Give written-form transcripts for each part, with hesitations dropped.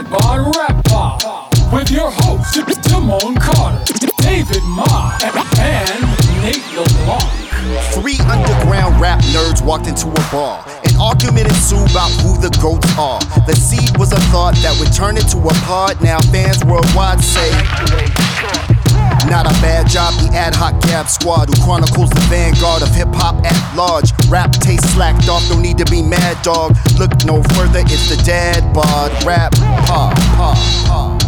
Run by Rapper with your hosts, Damone Carter, David Ma, and Nate LeBlanc. Three underground rap nerds walked into a bar. Argument ensued about who the goats are. The seed was a thought that would turn into a pod. Now fans worldwide say, not a bad job, the ad hoc gab squad who chronicles the vanguard of hip hop at large. Rap taste slacked off, don't need to be mad dog. Look no further, it's the dad bod. Rap, pop, pop, pop.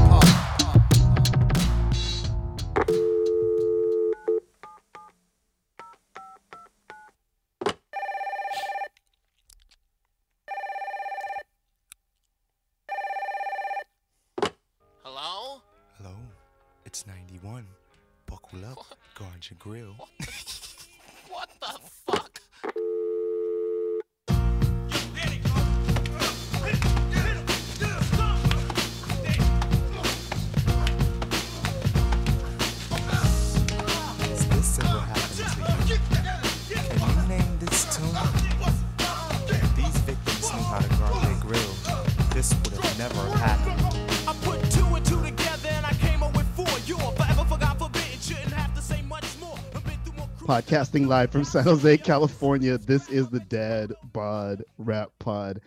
Your grill. What the fuck? Is this ever happened to you? Can you name this tune? If these victims knew how to guard their grill, this would have never happened. I put two and two together and I came up with four. You are forever forgot for me. It shouldn't have to say much. Podcasting live from San Jose, California. This is the Dad Bod Rap Pod.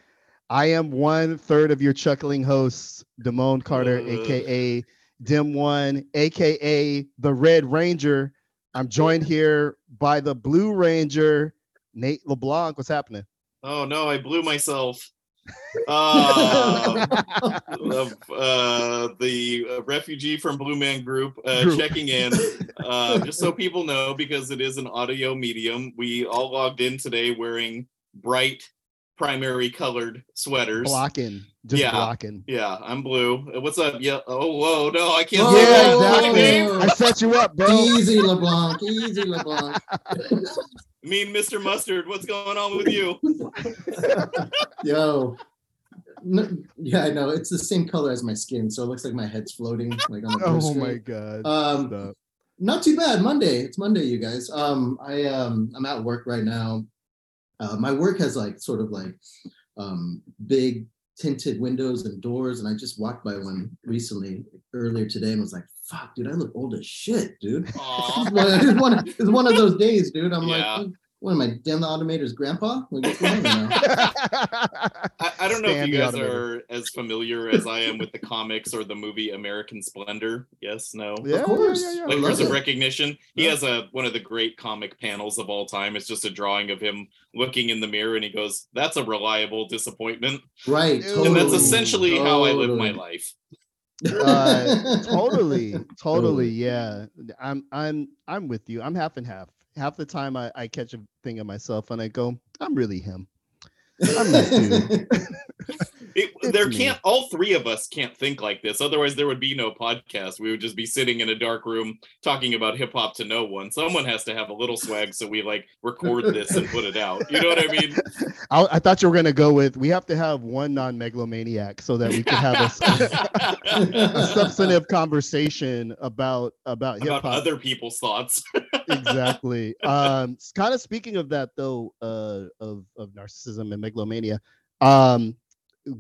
I am 1/3 of your chuckling hosts, Damone Carter, aka Dim One, aka the Red Ranger. I'm joined here by the Blue Ranger, Nate LeBlanc. What's happening? Oh no, I blew myself. The refugee from Blue Man Group checking in, just so people know, because it is an audio medium. We all logged in today wearing bright primary colored sweaters, blocking. Yeah, I'm blue. What's up? Yeah. Oh, whoa, no, I can't. Oh, yeah, exactly. I set you up, bro. Easy LeBlanc. Mean Mr. Mustard, what's going on with you? Yo. No, yeah, I know. It's the same color as my skin, so it looks like my head's floating. Like on the oh, my God. Stop. Not too bad. Monday. It's Monday, you guys. I'm at work right now. My work has big tinted windows and doors, and I just walked by one earlier today and was like, fuck, dude, I look old as shit, dude. It's one of those days, dude. I'm like, what am I, Dan the Automator's grandpa? What's going on now? I don't know if you guys are as familiar as I am with the comics or the movie American Splendor. Yes, no? Yeah, of course. Yeah. Like, there's a recognition. He has one of the great comic panels of all time. It's just a drawing of him looking in the mirror, and he goes, that's a reliable disappointment. Right. Totally. And that's essentially how I live my life. Totally. Yeah, I'm with you. I'm half and half. Half the time I catch a thing of myself and I go, I'm really him. I'm that dude. All three of us can't think like this. Otherwise, there would be no podcast. We would just be sitting in a dark room talking about hip hop to no one. Someone has to have a little swag, so we record this and put it out. You know what I mean? I thought you were going to go with, we have to have one non-megalomaniac so that we can have a substantive conversation about hip hop. About other people's thoughts. Exactly. Kind of speaking of that, though, of narcissism and megalomania,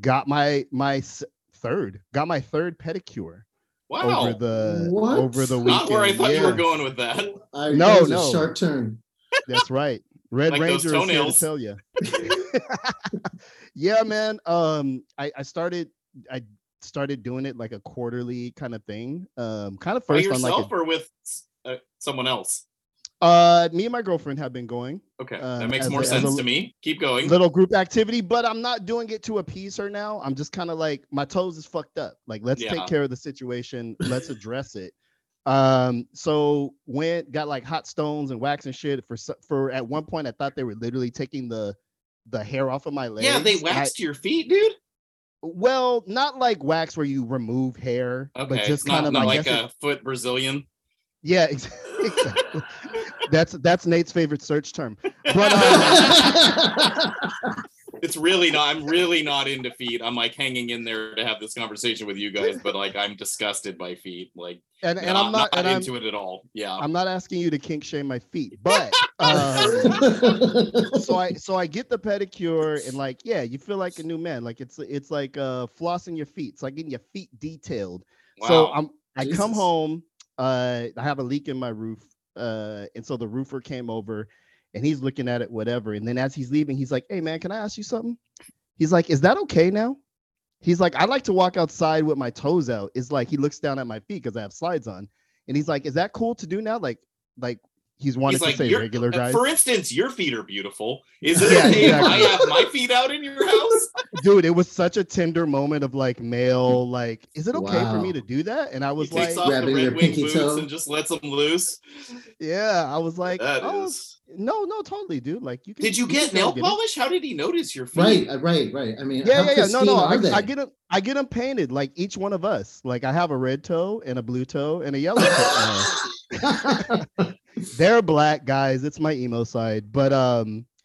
got my third pedicure. Wow. Over the weekend. Not where I thought you were going with that. No. A sharp turn. That's right. Red Ranger is here to tell you. Yeah, man. I started doing it like a quarterly kind of thing. Kind of first by yourself or with someone else. Me and my girlfriend have been going. Okay, that makes more sense to me. Keep going. Little group activity, but I'm not doing it to appease her now. I'm just kind of my toes is fucked up. Let's take care of the situation. Let's address it. So got hot stones and wax and shit. For at one point, I thought they were literally taking the hair off of my legs. Yeah, they waxed your feet, dude. Well, not like wax where you remove hair, but just kind of like a foot Brazilian. Yeah, exactly. That's Nate's favorite search term. But It's really not, I'm really not into feet. I'm like hanging in there to have this conversation with you guys, but like I'm disgusted by feet. Like, and I'm not into it at all. Yeah. I'm not asking you to kink shame my feet, but so I get the pedicure and like, yeah, you feel like a new man. Like it's like flossing your feet. It's like getting your feet detailed. Wow. So I come home, I have a leak in my roof. And so the roofer came over and he's looking at it, whatever. And then as he's leaving, he's like, hey man, can I ask you something? He's like, is that okay now? He's like, I like to walk outside with my toes out. It's like, he looks down at my feet because I have slides on. And he's like, is that cool to do now? Like he's wanted to say regular guys. For instance, your feet are beautiful. Is it okay if I have my feet out in your house? Dude, it was such a tender moment of like male, like, is it okay for me to do that? And I was like, takes off the Red Wing boots and just lets them loose. Yeah, I was like, no, totally, dude. Like, you can, did you get nail polish? How did he notice your feet? Right. I mean, yeah. No. I get them painted, like each one of us. Like, I have a red toe and a blue toe and a yellow toe. They're black, guys. It's my emo side, but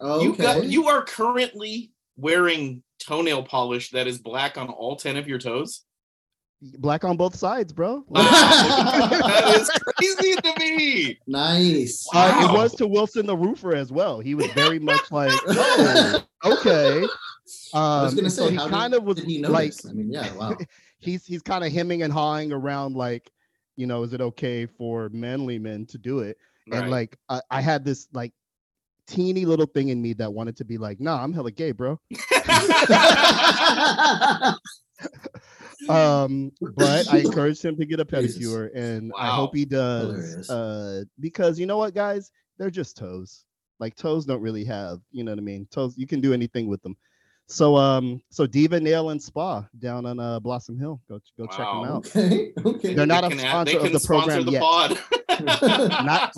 okay. You are currently wearing toenail polish that is black on all 10 of your toes. Black on both sides, bro. Wow. That is crazy to me. Nice. Wow. It was to Wilson the roofer as well. He was very much like, oh, okay. I was gonna say, so he kind of was like, I mean, yeah, wow. he's kind of hemming and hawing around, like, you know, is it okay for manly men to do it? Right. And like, I had this like teeny little thing in me that wanted to be like, nah, I'm hella gay, bro. But I encouraged him to get a pedicure, and I hope he does, because you know what, guys, they're just toes. Like, toes don't really have, you know what I mean? Toes, you can do anything with them. So so Diva Nail and Spa down on Blossom Hill, go check them out. Okay. They're not a sponsor of the program yet. Not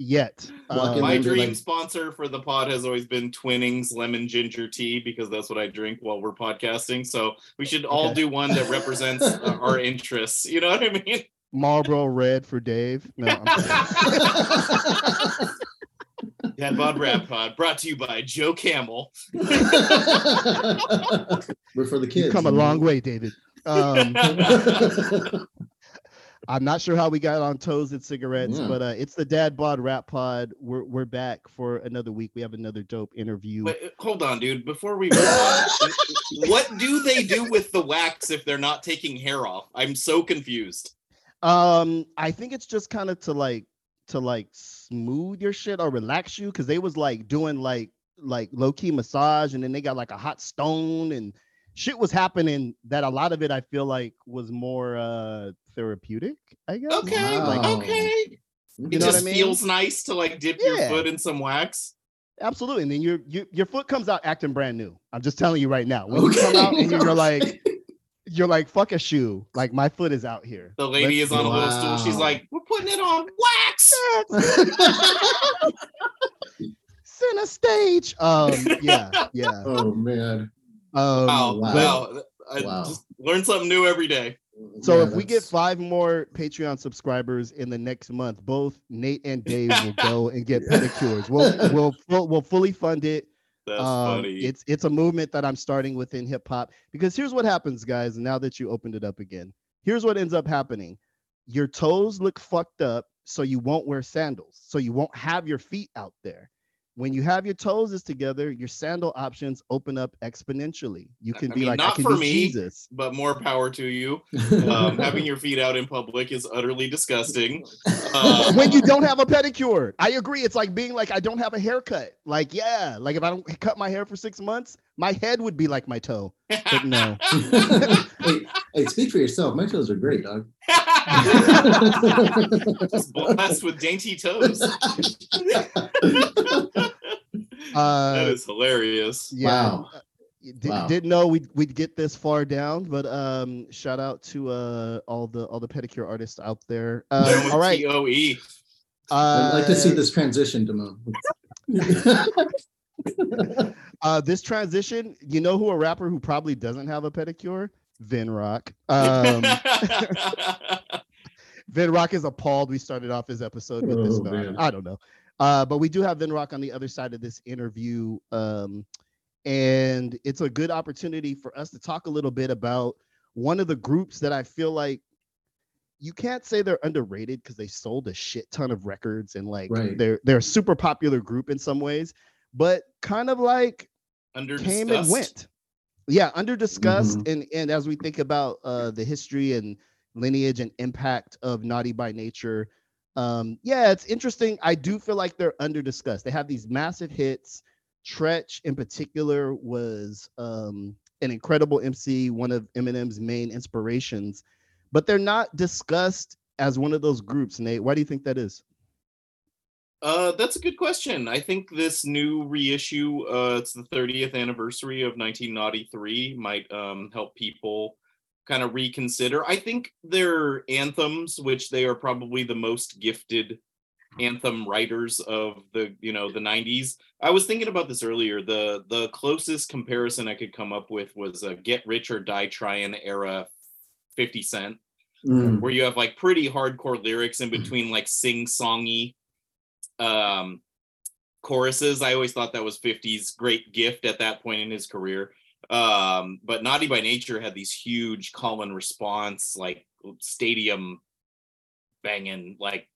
yet. My dream sponsor for the pod has always been Twinnings lemon ginger tea, because that's what I drink while we're podcasting. So we should all do one that represents our interests. You know what I mean? Marlboro Red for Dave. No, I'm Dad Bod Rap Pod, brought to you by Joe Camel. We're for the kids. You've come a long way, David. I'm not sure how we got on toes and cigarettes, but it's the Dad Bod Rap Pod. We're back for another week. We have another dope interview. But, hold on, dude. Before we move on, what do they do with the wax if they're not taking hair off? I'm so confused. I think it's just kind of to smooth your shit or relax you, because they was like doing like low-key massage, and then they got like a hot stone and shit was happening that a lot of it I feel like was more therapeutic, I guess. Okay. You know, it just feels nice to like dip your foot in some wax. Absolutely. And then your foot comes out acting brand new. I'm just telling you right now, when you come out and you're like, you're like, fuck a shoe. Like, my foot is out here. The lady is on a little stool. She's like, we're putting it on wax. Center stage. Yeah. Oh, man. Wow. I just learn something new every day. So if we get 5 more Patreon subscribers in the next month, both Nate and Dave will go and get pedicures. We'll fully fund it. That's funny. It's a movement that I'm starting within hip hop, because here's what happens, guys. Now that you opened it up again, here's what ends up happening. Your toes look fucked up, so you won't wear sandals. So you won't have your feet out there. When you have your toes together, your sandal options open up exponentially. You can be like, not for me, Jesus. But more power to you. Having your feet out in public is utterly disgusting. When you don't have a pedicure, I agree. It's like being like, I don't have a haircut. Like, yeah, like if I don't cut my hair for 6 months, my head would be like my toe. But no. Hey, speak for yourself. My toes are great, dog. Just blessed with dainty toes. That is hilarious. Yeah. Wow. Didn't know we'd get this far down, but shout out to all the pedicure artists out there. All right. TOE. I'd like to see this transition, Damone. This transition, you know who a rapper who probably doesn't have a pedicure? Vin Rock. Vin Rock is appalled we started off his episode with this. No, I don't know. But we do have Vin Rock on the other side of this interview. And it's a good opportunity for us to talk a little bit about one of the groups that I feel like you can't say they're underrated because they sold a shit ton of records and like they're a super popular group in some ways, but kind of like came and went. Yeah, under discussed. Mm-hmm. And as we think about the history and lineage and impact of Naughty by Nature, yeah, it's interesting. I do feel like they're under discussed. They have these massive hits. Treach in particular was an incredible MC, one of Eminem's main inspirations, but they're not discussed as one of those groups. Nate, why do you think that is? That's a good question. I think this new reissue, it's the 30th anniversary of 1993, might help people kind of reconsider. I think their anthems, which they are probably the most gifted anthem writers of the, you know, the 90s. I was thinking about this earlier. The closest comparison I could come up with was a Get Rich or Die Tryin' era 50 Cent, where you have like pretty hardcore lyrics in between like sing-songy choruses. I always thought that was 50's great gift at that point in his career. But Naughty by Nature had these huge call and response, like stadium banging, like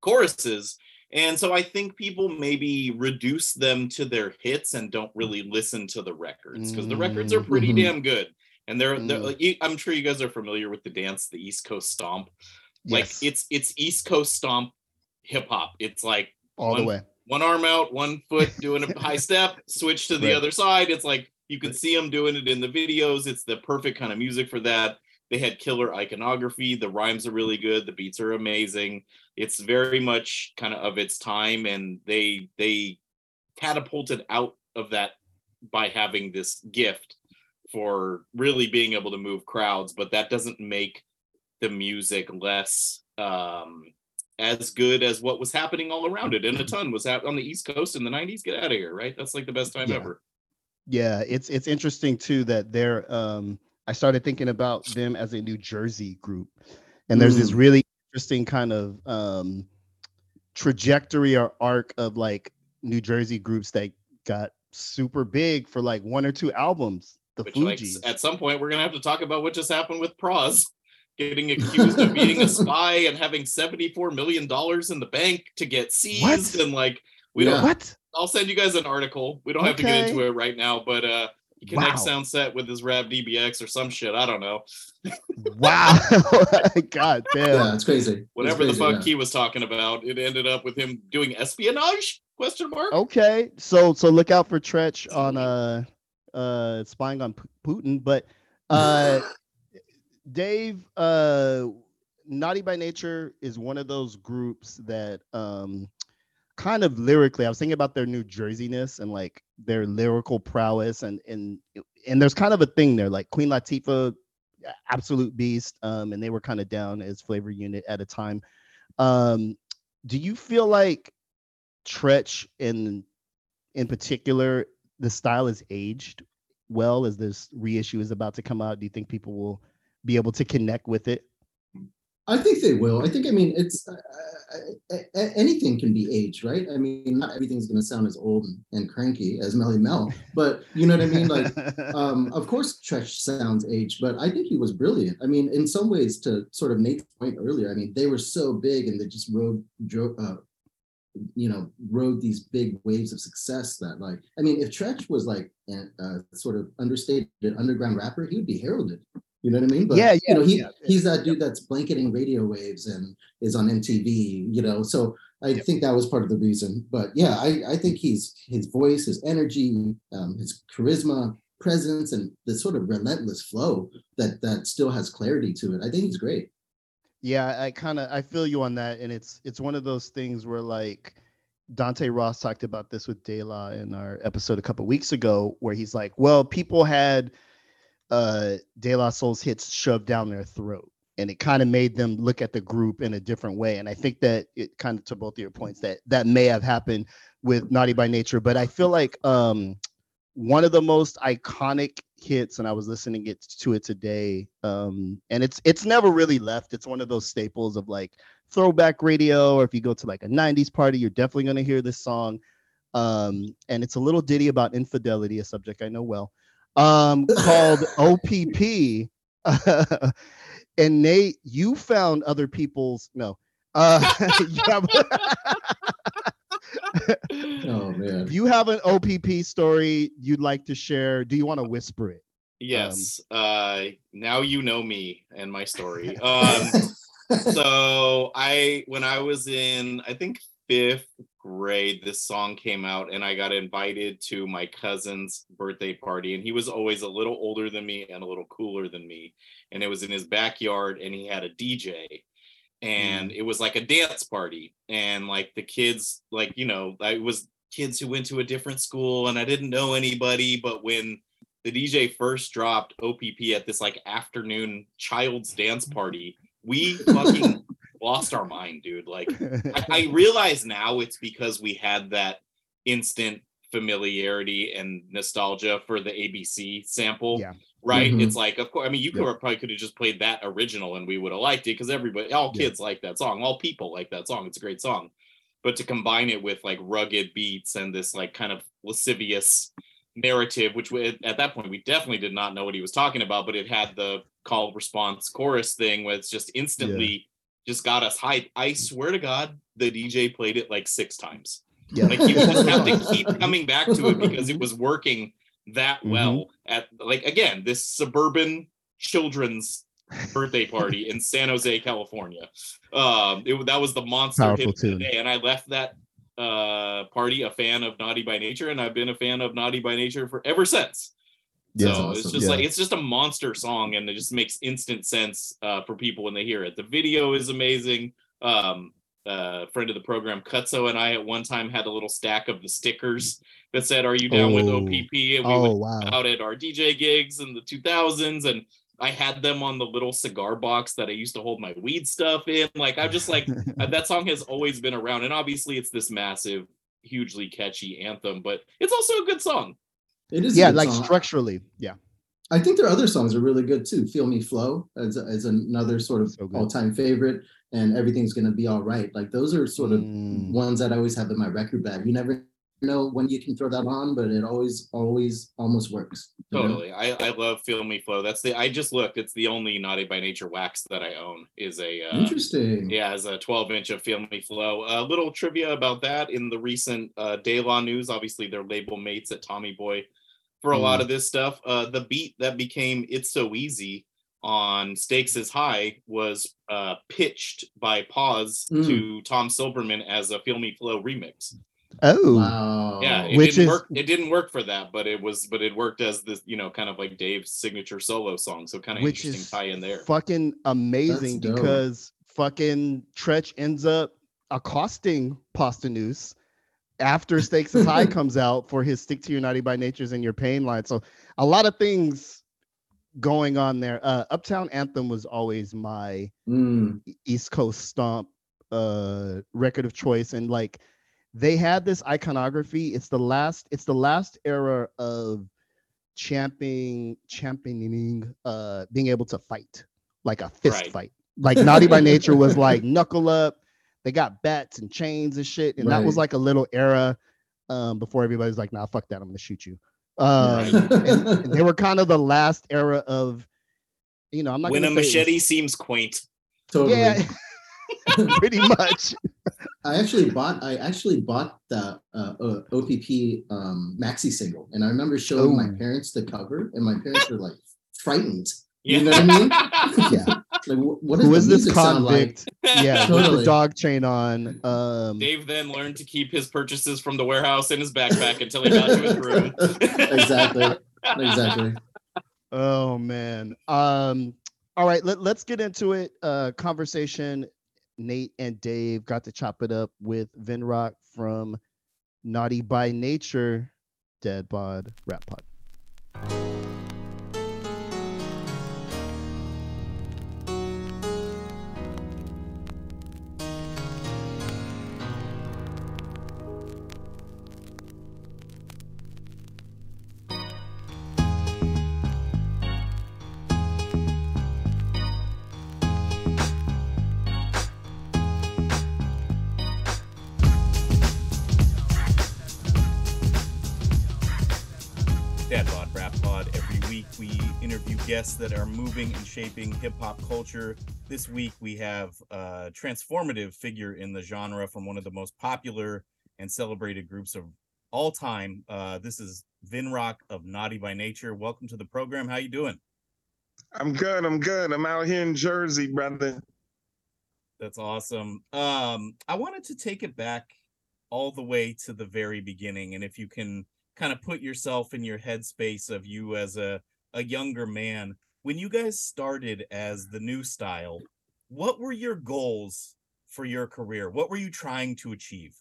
choruses. And so I think people maybe reduce them to their hits and don't really listen to the records, because the records are pretty damn good. And they're I'm sure you guys are familiar with the dance, the East Coast Stomp. Like it's East Coast Stomp hip hop. It's like one arm out, one foot doing a high step, switch to the other side. It's like you can see them doing it in the videos. It's the perfect kind of music for that. They had killer iconography. The rhymes are really good. The beats are amazing. It's very much kind of its time, and they catapulted out of that by having this gift for really being able to move crowds. But that doesn't make the music less as good as what was happening all around it. And a ton was on the East Coast in the 90s. Get out of here, right? That's like the best time ever. Yeah, it's interesting too that they're I started thinking about them as a New Jersey group, and there's this really interesting kind of trajectory or arc of like New Jersey groups that got super big for like one or two albums. The Fugees. Like, at some point, we're gonna have to talk about what just happened with Proz getting accused of being a spy and having $74 million in the bank to get seized, and like we don't. What? I'll send you guys an article. We don't have to get into it right now, but. Connect Sound Set with his Rap DBX or some shit. I don't know. Wow. God damn. Yeah, that's crazy. Whatever the fuck he was talking about, it ended up with him doing espionage? Question mark. Okay. So look out for Treach on spying on Putin. But Dave, Naughty by Nature is one of those groups that kind of lyrically, I was thinking about their New Jerseyness and like their lyrical prowess, and there's kind of a thing there. Like Queen Latifah, absolute beast, and they were kind of down as Flavor Unit at a time. Do you feel like Treach in particular, the style is aged well as this reissue is about to come out? Do you think people will be able to connect with it? I think they will. It's anything can be aged, right? I mean, not everything's going to sound as old and cranky as Melly Mel, but you know what I mean? Like, of course, Treach sounds aged, but I think he was brilliant. I mean, in some ways, to sort of Nate's point earlier, I mean, they were so big and they just rode these big waves of success that, like, I mean, if Treach was like a sort of understated underground rapper, he would be heralded. You know what I mean? But, you know, he's that dude that's blanketing radio waves and is on MTV, you know? So I think that was part of the reason. But yeah, I think his voice, his energy, his charisma, presence, and the sort of relentless flow that still has clarity to it. I think he's great. Yeah, I feel you on that. And it's one of those things where like Dante Ross talked about this with De La in our episode a couple of weeks ago, where he's like, well, people had De La Soul's hits shoved down their throat, and it kind of made them look at the group in a different way. And I think that it kind of, to both of your points, that may have happened with Naughty by Nature. But I feel like one of the most iconic hits, and I was listening to it today, and it's never really left. It's one of those staples of like throwback radio, or if you go to like a 90s party, you're definitely going to hear this song. and it's a little ditty about infidelity, a subject I know well, called OPP. And Nate, you found other people's oh man, you have an OPP story you'd like to share? Do you want to whisper it? Yes. Now you know me and my story. So when I was in, I think, 5th grade, this song came out, and I got invited to my cousin's birthday party, and he was always a little older than me and a little cooler than me, and it was in his backyard, and he had a DJ, and it was like a dance party, and like the kids, like, you know, I was kids who went to a different school, and I didn't know anybody, but when the DJ first dropped OPP at this like afternoon child's dance party, we fucking lost our mind, dude. Like, I realize now it's because we had that instant familiarity and nostalgia for the ABC sample, right? Mm-hmm. It's like, of course, I mean, you probably could have just played that original and we would have liked it, because everybody, all kids like that song, all people like that song. It's a great song. But to combine it with like rugged beats and this like kind of lascivious narrative, which we, at that point, we definitely did not know what he was talking about, but it had the call response chorus thing where it's just instantly just got us hyped. I swear to God, the DJ played it like 6 times. Yeah. Like, you just have to keep coming back to it because it was working that well at, like, again, this suburban children's birthday party in San Jose, California. That was the monster powerful hit of the day, and I left that party a fan of Naughty by Nature, and I've been a fan of Naughty by Nature for ever since. Yeah, so awesome. It's just like, it's just a monster song, and it just makes instant sense for people when they hear it. The video is amazing. Friend of the program Cutso and I at one time had a little stack of the stickers that said, "Are you down with OPP?" And we would out at our DJ gigs in the 2000s, and I had them on the little cigar box that I used to hold my weed stuff in. Like, I'm just like, that song has always been around. And obviously it's this massive, hugely catchy anthem, but it's also a good song. It is. Yeah. Like song. Structurally. Yeah. I think their other songs are really good too. Feel Me Flow is another sort of all time favorite, and Everything's Gonna Be All Right. Like, those are sort of ones that I always have in my record bag. You never know when you can throw that on, but it always almost works. Totally. I love Feel Me Flow. That's the, I just looked, it's the only Naughty by Nature wax that I own is a interesting, is a 12-inch of Feel Me Flow. A little trivia about that: in the recent De La news, obviously they're label mates at Tommy Boy for a lot of this stuff. The beat that became It's So Easy on Stakes Is High was pitched by Pause to Tom Silverman as a Feel Me Flow remix. It didn't work for that, but it was, but it worked as this, you know, kind of like Dave's signature solo song. So kind of interesting tie in there. Fucking amazing, because fucking Treach ends up accosting Pasta Noose after Stakes Is High comes out for his Stick to Your Naughty by Nature's and Your Pain line. So a lot of things going on there. Uptown Anthem was always my East Coast stomp record of choice, and like, they had this iconography. It's the last era of championing, being able to fight, like a fist fight. Like, Naughty by Nature was like knuckle up. They got bats and chains and shit. And that was like a little era before everybody's like, nah, fuck that, I'm gonna shoot you. And they were kind of the last era of, you know, I'm not when gonna a say machete seems quaint. Totally. Yeah. Pretty much. I actually bought the OPP maxi single, and I remember showing my parents the cover, and my parents were like frightened. Yeah. You know what I mean? Yeah. Like, what does this convict sound like? Yeah, totally. With the dog chain on. Dave then learned to keep his purchases from the warehouse in his backpack until he got to his room. Exactly. Oh man. All right. Let's get into it. Conversation. Nate and Dave got to chop it up with Vin Rock from Naughty by Nature, Dead Bod, Rap Pod. We interview guests that are moving and shaping hip-hop culture. This week, we have a transformative figure in the genre from one of the most popular and celebrated groups of all time. This is Vin Rock of Naughty by Nature. Welcome to the program. How you doing? I'm good. I'm out here in Jersey, brother. That's awesome. I wanted to take it back all the way to the very beginning. And if you can kind of put yourself in your headspace of you as a younger man, when you guys started as the New Style, what were your goals for your career? What were you trying to achieve?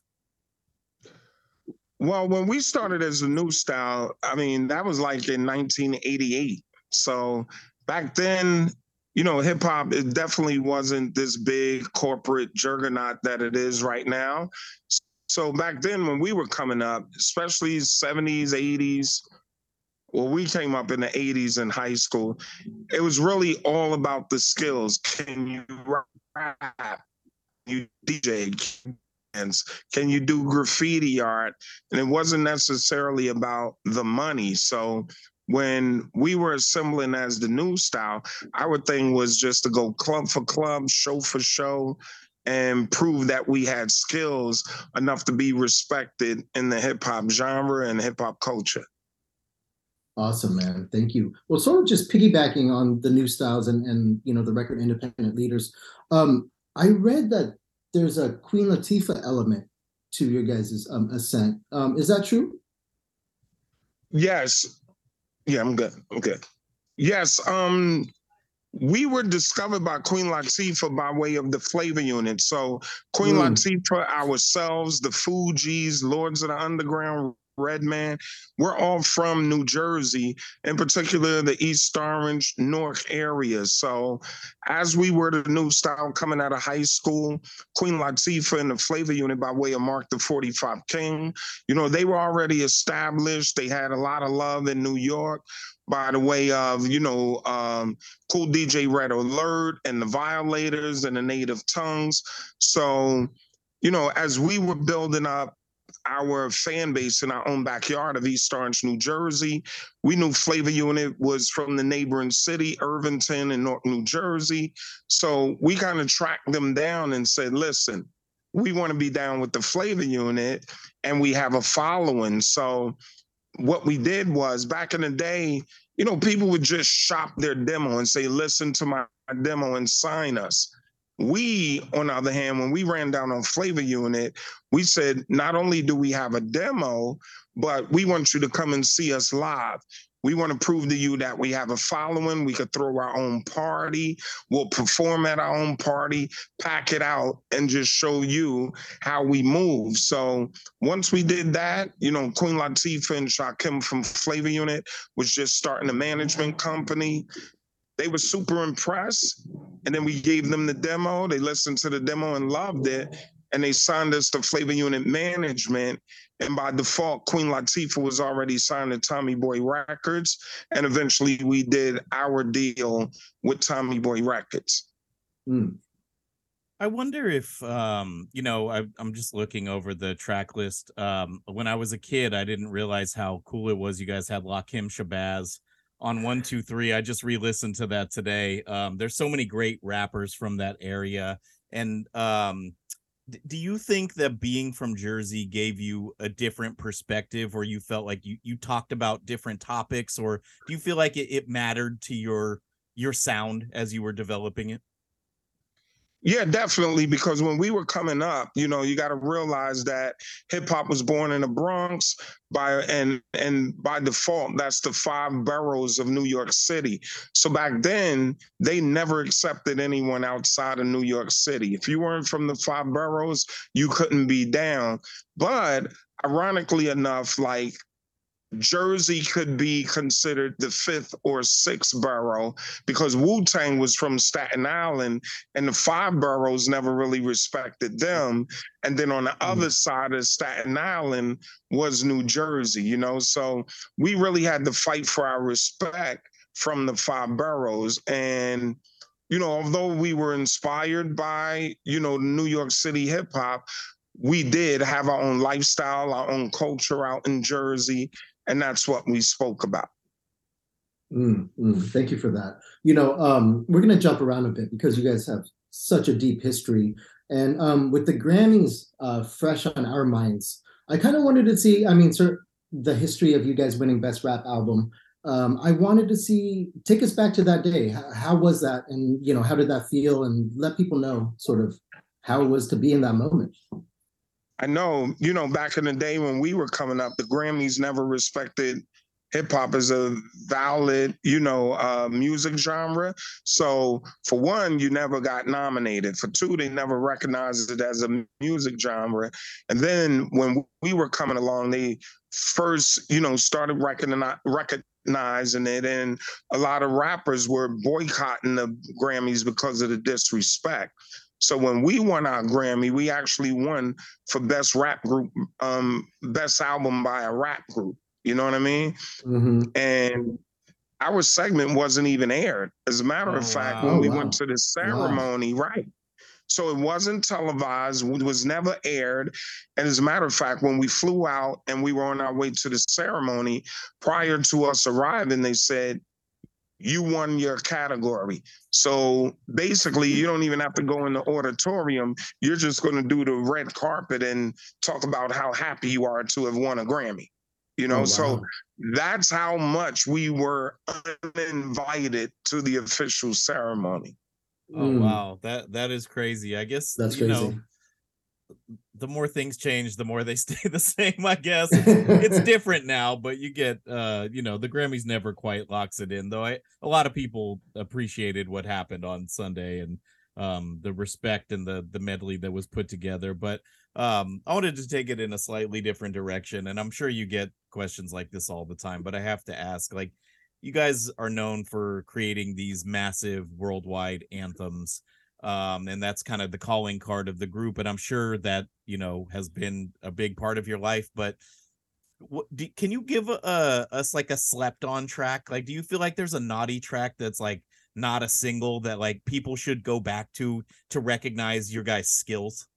Well, when we started as the New Style, I mean, that was like in 1988. So back then, you know, hip hop, it definitely wasn't this big corporate juggernaut that it is right now. So back then when we were coming up, especially 70s, 80s, well, we came up in the 80s in high school. It was really all about the skills. Can you rap? You DJ? Can you do graffiti art? And it wasn't necessarily about the money. So when we were assembling as the New Style, our thing was just to go club for club, show for show, and prove that we had skills enough to be respected in the hip-hop genre and hip-hop culture. Awesome, man. Thank you. Well, sort of just piggybacking on the New Styles and you know, the record independent leaders, I read that there's a Queen Latifah element to your guys' ascent. Is that true? Yes. Yeah, I'm good. Yes, we were discovered by Queen Latifah by way of the Flavor Unit. So Queen Latifah, ourselves, the Fugees, Lords of the Underground, Redman, we're all from New Jersey, in particular the East Orange, Newark area. So as we were the New Style coming out of high school, Queen Latifah and the Flavor Unit by way of Mark the 45 King, you know, they were already established. They had a lot of love in New York by the way of, you know, Cool DJ Red Alert and the Violators and the Native Tongues. So, you know, as we were building up our fan base in our own backyard of East Orange, New Jersey, we knew Flavor Unit was from the neighboring city, Irvington in North New Jersey. So we kind of tracked them down and said, listen, we want to be down with the Flavor Unit and we have a following. So what we did was, back in the day, you know, people would just shop their demo and say, listen to my demo and sign us. We, on the other hand, when we ran down on Flavor Unit, we said, not only do we have a demo, but we want you to come and see us live. We want to prove to you that we have a following. We could throw our own party. We'll perform at our own party, pack it out, and just show you how we move. So once we did that, you know, Queen Latifah and Shakim from Flavor Unit was just starting a management company. They were super impressed. And then we gave them the demo. They listened to the demo and loved it. And they signed us to Flavor Unit Management. And by default, Queen Latifah was already signed to Tommy Boy Records. And eventually we did our deal with Tommy Boy Records. I wonder if, you know, I'm just looking over the track list. When I was a kid, I didn't realize how cool it was. You guys had Lakim Shabazz on 1, 2, 3. I just re-listened to that today. There's so many great rappers from that area. And do you think that being from Jersey gave you a different perspective, or you felt like you talked about different topics, or do you feel like it mattered to your sound as you were developing it? Yeah, definitely, because when we were coming up, you know, you got to realize that hip hop was born in the Bronx and by default, that's the 5 boroughs of New York City. So back then, they never accepted anyone outside of New York City. If you weren't from the 5 boroughs, you couldn't be down. But ironically enough, like, Jersey could be considered the 5th or 6th borough because Wu-Tang was from Staten Island and the 5 boroughs never really respected them. And then on the other side of Staten Island was New Jersey, you know? So we really had to fight for our respect from the 5 boroughs. And, you know, although we were inspired by, you know, New York City hip hop, we did have our own lifestyle, our own culture out in Jersey. And that's what we spoke about. Thank you for that. You know, we're going to jump around a bit because you guys have such a deep history. And with the Grammys fresh on our minds, I kind of wanted to see, I mean, sir, the history of you guys winning Best Rap Album. I wanted to see, take us back to that day. How was that? And, you know, how did that feel? And let people know sort of how it was to be in that moment. I know, you know, back in the day when we were coming up, the Grammys never respected hip hop as a valid, you know, music genre. So for one, you never got nominated. For two, they never recognized it as a music genre. And then when we were coming along, they first, you know, started recognizing it. And a lot of rappers were boycotting the Grammys because of the disrespect. So when we won our Grammy, we actually won for Best Rap Group, Best Album by a Rap Group. You know what I mean? Mm-hmm. And our segment wasn't even aired. As a matter of fact, when we went to the ceremony, right? So it wasn't televised, it was never aired. And as a matter of fact, when we flew out and we were on our way to the ceremony, prior to us arriving, they said, you won your category. So basically, you don't even have to go in the auditorium. You're just going to do the red carpet and talk about how happy you are to have won a Grammy. You know, so that's how much we were uninvited to the official ceremony. Wow, that is crazy. I guess that's crazy. The more things change, the more they stay the same, I guess. It's different now, but you get, you know, the Grammys never quite locks it in, though. A lot of people appreciated what happened on Sunday and the respect and the medley that was put together. But I wanted to take it in a slightly different direction, and I'm sure you get questions like this all the time, but I have to ask, like, you guys are known for creating these massive worldwide anthems, and that's kind of the calling card of the group, and I'm sure that, you know, has been a big part of your life. But can you give us like a slept on track? Like, do you feel like there's a naughty track that's like not a single that like people should go back to recognize your guys' skills?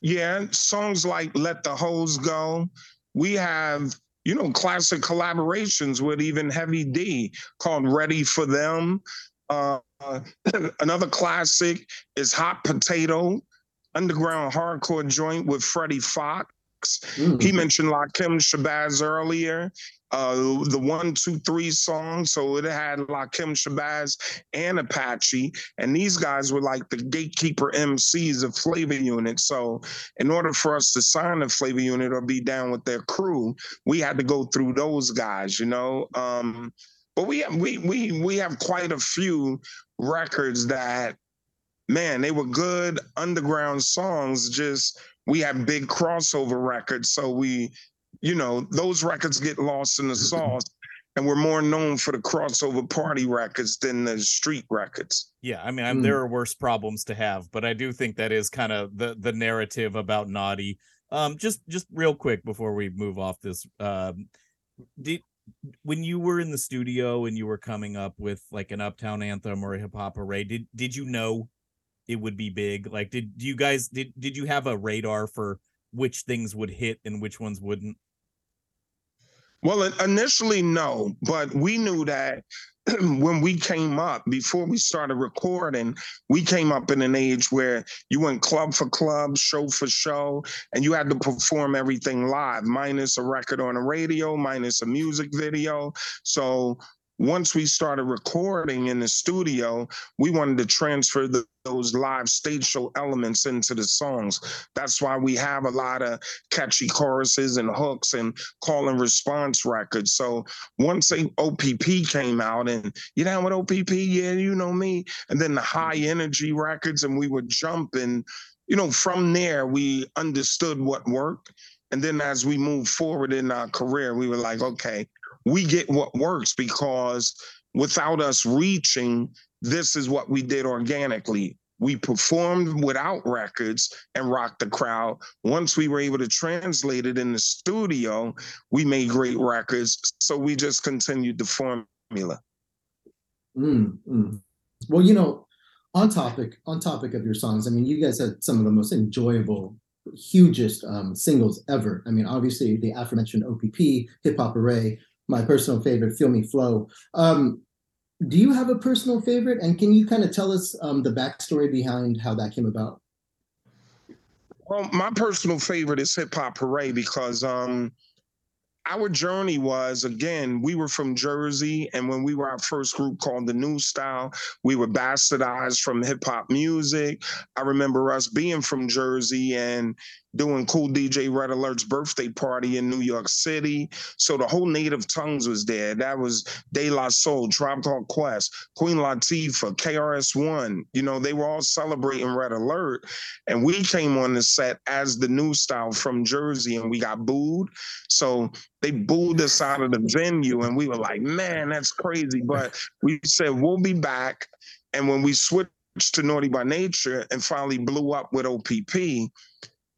Yeah, songs like Let the Hoes Go. We have, you know, classic collaborations with even Heavy D called Ready for Them. Another classic is Hot Potato, underground hardcore joint with Freddie Fox. Mm-hmm. He mentioned Lakeem Shabazz earlier. The 1, 2, 3 song. So it had Lakeem Shabazz and Apache. And these guys were like the gatekeeper MCs of Flavor Unit. So in order for us to sign a Flavor Unit or be down with their crew, we had to go through those guys, you know. But we have quite a few records that, man, they were good underground songs. Just we have big crossover records. So we, you know, those records get lost in the sauce, and we're more known for the crossover party records than the street records. Yeah, I mean, there are worse problems to have, but I do think that is kind of the narrative about Naughty. Just real quick before we move off this, when you were in the studio and you were coming up with like an Uptown Anthem or a Hip Hop Hooray, did you know it would be big? Like, did you have a radar for which things would hit and which ones wouldn't? Well, initially, no, but we knew that when we came up, before we started recording, we came up in an age where you went club for club, show for show, and you had to perform everything live, minus a record on the radio, minus a music video. So once we started recording in the studio, we wanted to transfer those live stage show elements into the songs. That's why we have a lot of catchy choruses and hooks and call and response records. So once OPP came out, and you down with OPP? Yeah, you know me. And then the high energy records, and we were jumping. You know, from there, we understood what worked. And then as we moved forward in our career, we were like, okay, we get what works, because without us reaching, this is what we did organically. We performed without records and rocked the crowd. Once we were able to translate it in the studio, we made great records. So we just continued the formula. Well, you know, on topic of your songs, I mean, you guys had some of the most enjoyable, hugest singles ever. I mean, obviously the aforementioned OPP, Hip Hop Hooray, my personal favorite, Feel Me Flow. Do you have a personal favorite? And can you kind of tell us the backstory behind how that came about? Well, my personal favorite is Hip Hop Hooray because our journey was, again, we were from Jersey, and when we were our first group called The New Style, we were bastardized from hip-hop music. I remember us being from Jersey and doing Cool DJ Red Alert's birthday party in New York City. So the whole Native Tongues was there. That was De La Soul, Tribe Called Quest, Queen Latifah, KRS-One. You know, they were all celebrating Red Alert. And we came on the set as The New Style from Jersey, and we got booed. So they booed us out of the venue, and we were like, man, that's crazy. But we said, we'll be back. And when we switched to Naughty by Nature and finally blew up with OPP,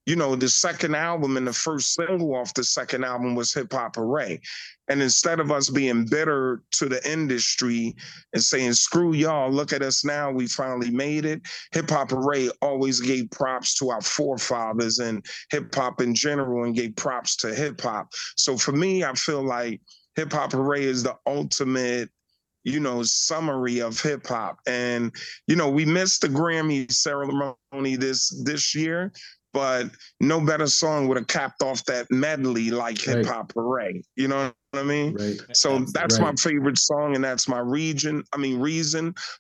you know, the second album and the first single off the second album was Hip Hop Hooray. And instead of us being bitter to the industry and saying, screw y'all, look at us now, we finally made it. Hip Hop Hooray always gave props to our forefathers and hip hop in general, and gave props to hip hop. So for me, I feel like Hip Hop Hooray is the ultimate, you know, summary of hip hop. And, you know, we missed the Grammy ceremony this year, but no better song would have capped off that medley like Hip Hop Hooray. You know what I mean? Right. So that's my favorite song, and that's my reason.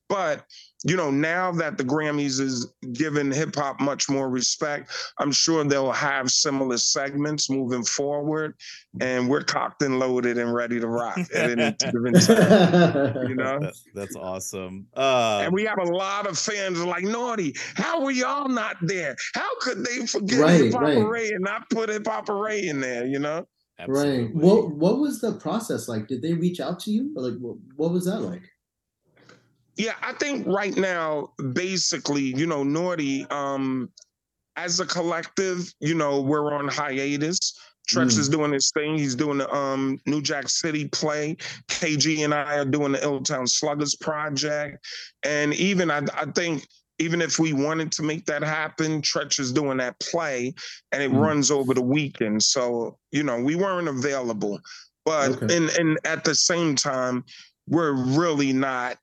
But, you know, now that the Grammys is giving hip hop much more respect, I'm sure they'll have similar segments moving forward, and we're cocked and loaded and ready to rock at any given time. You know, that's awesome. And we have a lot of fans like, Naughty, how were y'all not there? How could they forget Hip Hop Hooray and not put Hip Hop Hooray in there? You know, absolutely. Right. What was the process like? Did they reach out to you? Like, what was that like? Yeah, I think right now, basically, you know, Naughty, as a collective, you know, we're on hiatus. Treach is doing his thing. He's doing the New Jack City play. KG and I are doing the Illtown Sluggers project. And even, I think, even if we wanted to make that happen, Treach is doing that play, and it runs over the weekend. So, you know, we weren't available. But and at the same time, we're really not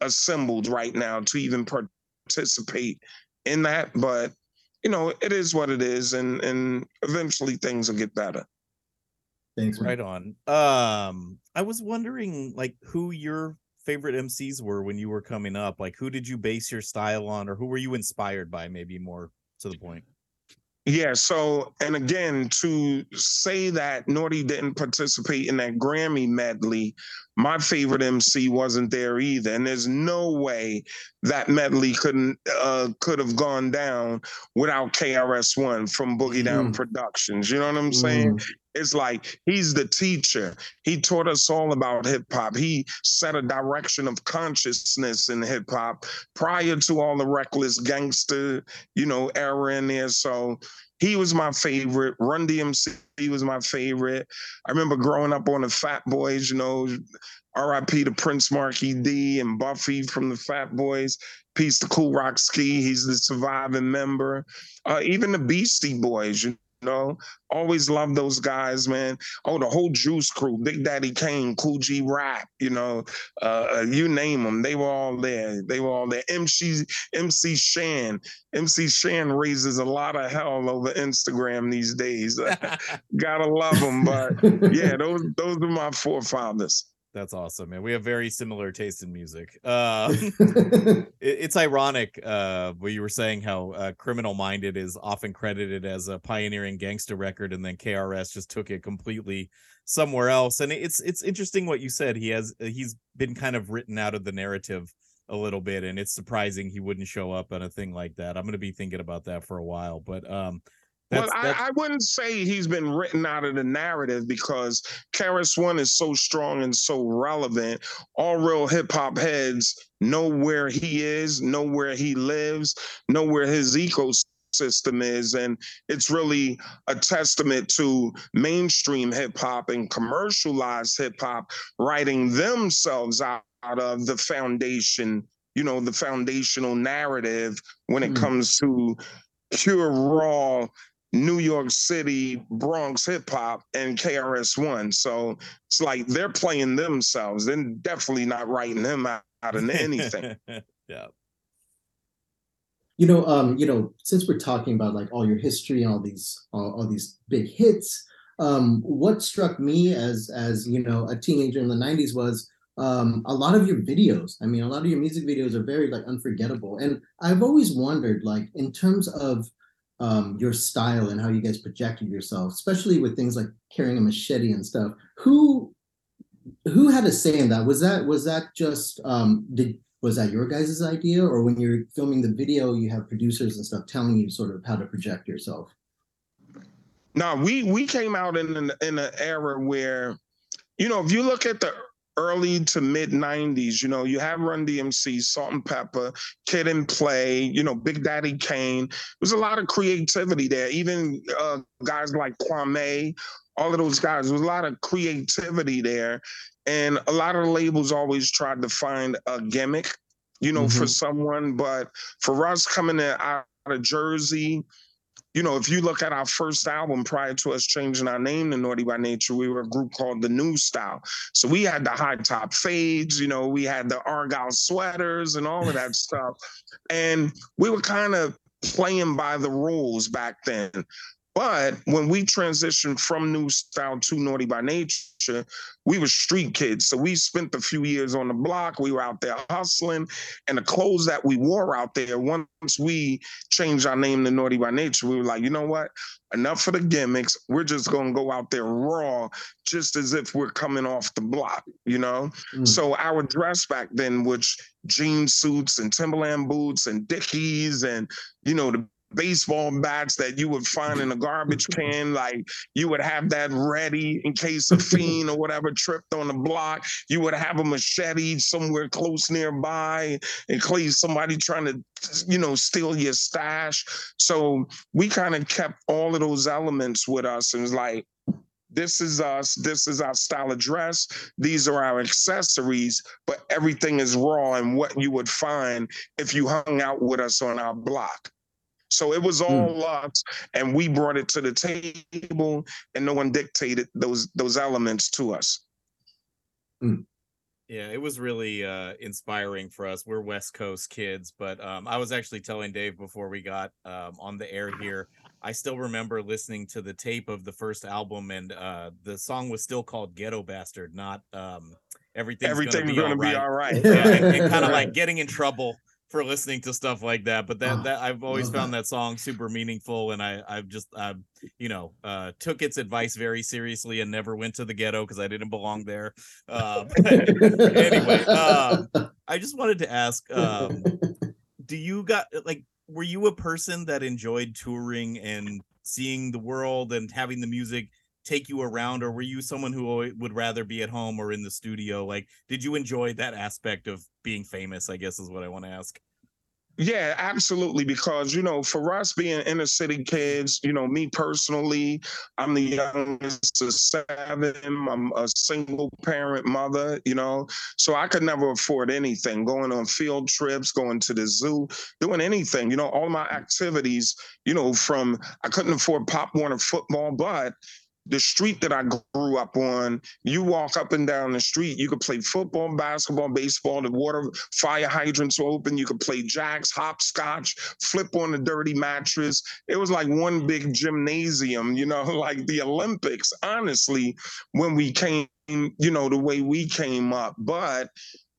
assembled right now to even participate in that, but you know, it is what it is, and eventually things will get better. Thanks, man. Right on. I was wondering, like, who your favorite MCs were when you were coming up. Like, who did you base your style on, or who were you inspired by, maybe more to the point? Yeah, so, and again, to say that Naughty didn't participate in that Grammy medley, my favorite MC wasn't there either. And there's no way that medley could have gone down without KRS-One from Boogie Down Productions. You know what I'm saying? It's like, he's the teacher. He taught us all about hip hop. He set a direction of consciousness in hip hop prior to all the reckless gangster, you know, era in there. So he was my favorite. Run DMC was my favorite. I remember growing up on the Fat Boys, you know, R.I.P. to Prince Marky D and Buffy from the Fat Boys. Peace to Cool Rock Ski. He's the surviving member. Even the Beastie Boys, you know. No, always love those guys, man. Oh, the whole Juice crew, Big Daddy Kane, Cool G Rap, you know, you name them. They were all there. MC Shan. MC Shan raises a lot of hell over Instagram these days. Gotta love them. But yeah, those are my forefathers. That's awesome, man. We have very similar taste in music. It's ironic what you were saying, how Criminal Minded is often credited as a pioneering gangster record, and then KRS just took it completely somewhere else. And it's interesting what you said. He's been kind of written out of the narrative a little bit, and it's surprising he wouldn't show up on a thing like that. I'm going to be thinking about that for a while, but I wouldn't say he's been written out of the narrative, because KRS-One is so strong and so relevant. All real hip hop heads know where he is, know where he lives, know where his ecosystem is. And it's really a testament to mainstream hip hop and commercialized hip hop writing themselves out of the foundation, you know, the foundational narrative when it comes to pure raw New York City, Bronx hip hop, and KRS-One. So it's like they're playing themselves. They're definitely not writing him out of anything. Yeah. Since we're talking about like all your history and all these big hits, what struck me as a teenager in the 90s was a lot of your videos. I mean, a lot of your music videos are very like unforgettable. And I've always wondered, like, in terms of your style and how you guys projected yourself, especially with things like carrying a machete and stuff, who had a say in that? Was that just was that your guys' idea, or when you're filming the video, you have producers and stuff telling you sort of how to project yourself? No, we came out in an era where, if you look at the early to mid 90s, you have Run DMC, Salt and Pepper, Kid and Play, Big Daddy Kane. There's a lot of creativity there. Even guys like Kwame, all of those guys, there's a lot of creativity there. And a lot of the labels always tried to find a gimmick, for someone. But for us coming out of Jersey, if you look at our first album prior to us changing our name to Naughty by Nature, we were a group called The New Style. So we had the high top fades, we had the Argyle sweaters and all of that stuff. And we were kind of playing by the rules back then. But when we transitioned from New Style to Naughty by Nature, we were street kids. So we spent a few years on the block. We were out there hustling. And the clothes that we wore out there, once we changed our name to Naughty by Nature, we were like, you know what? Enough of the gimmicks. We're just going to go out there raw, just as if we're coming off the block, So our dress back then, which jean suits and Timberland boots and Dickies and, the baseball bats that you would find in a garbage can, like you would have that ready in case a fiend or whatever tripped on the block. You would have a machete somewhere close nearby in case somebody trying to, steal your stash. So we kind of kept all of those elements with us. It was like, this is us. This is our style of dress. These are our accessories, but everything is raw and what you would find if you hung out with us on our block. So it was all us, and we brought it to the table, and no one dictated those elements to us. Yeah, it was really inspiring for us. We're West Coast kids, but I was actually telling Dave before we got on the air here, I still remember listening to the tape of the first album, and the song was still called Ghetto Bastard, not Everything's Gonna Be All Right. Yeah, and kind of like getting in trouble for listening to stuff like that. But that I've always found that song super meaningful, and I've just took its advice very seriously and never went to the ghetto because I didn't belong there. Anyway, I just wanted to ask, were you a person that enjoyed touring and seeing the world and having the music take you around, or were you someone who would rather be at home or in the studio? Like, did you enjoy that aspect of being famous, I guess, is what I want to ask? Yeah, absolutely. Because, for us being inner city kids, me personally, I'm the youngest of 7. I'm a single parent mother, so I could never afford anything, going on field trips, going to the zoo, doing anything, all my activities, I couldn't afford Pop Warner football, but the street that I grew up on, you walk up and down the street, you could play football, basketball, baseball, the water fire hydrants were open, you could play jacks, hopscotch, flip on the dirty mattress. It was like one big gymnasium, like the Olympics, honestly, when we came, the way we came up. But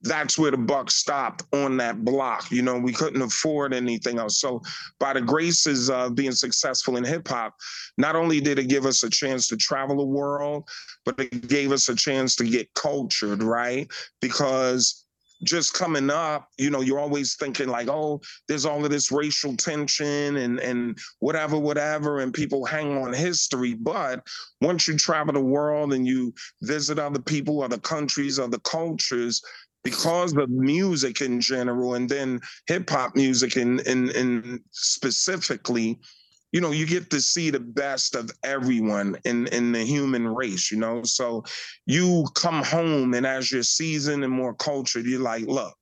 that's where the buck stopped, on that block. We couldn't afford anything else. So by the graces of being successful in hip hop, not only did it give us a chance to travel the world, but it gave us a chance to get cultured, right? Because just coming up, you're always thinking like, oh, there's all of this racial tension and whatever, and people hang on history. But once you travel the world and you visit other people, other countries, other cultures, because of music in general, and then hip hop music in specifically, you get to see the best of everyone in the human race, So you come home, and as you're seasoned and more cultured, you're like, look,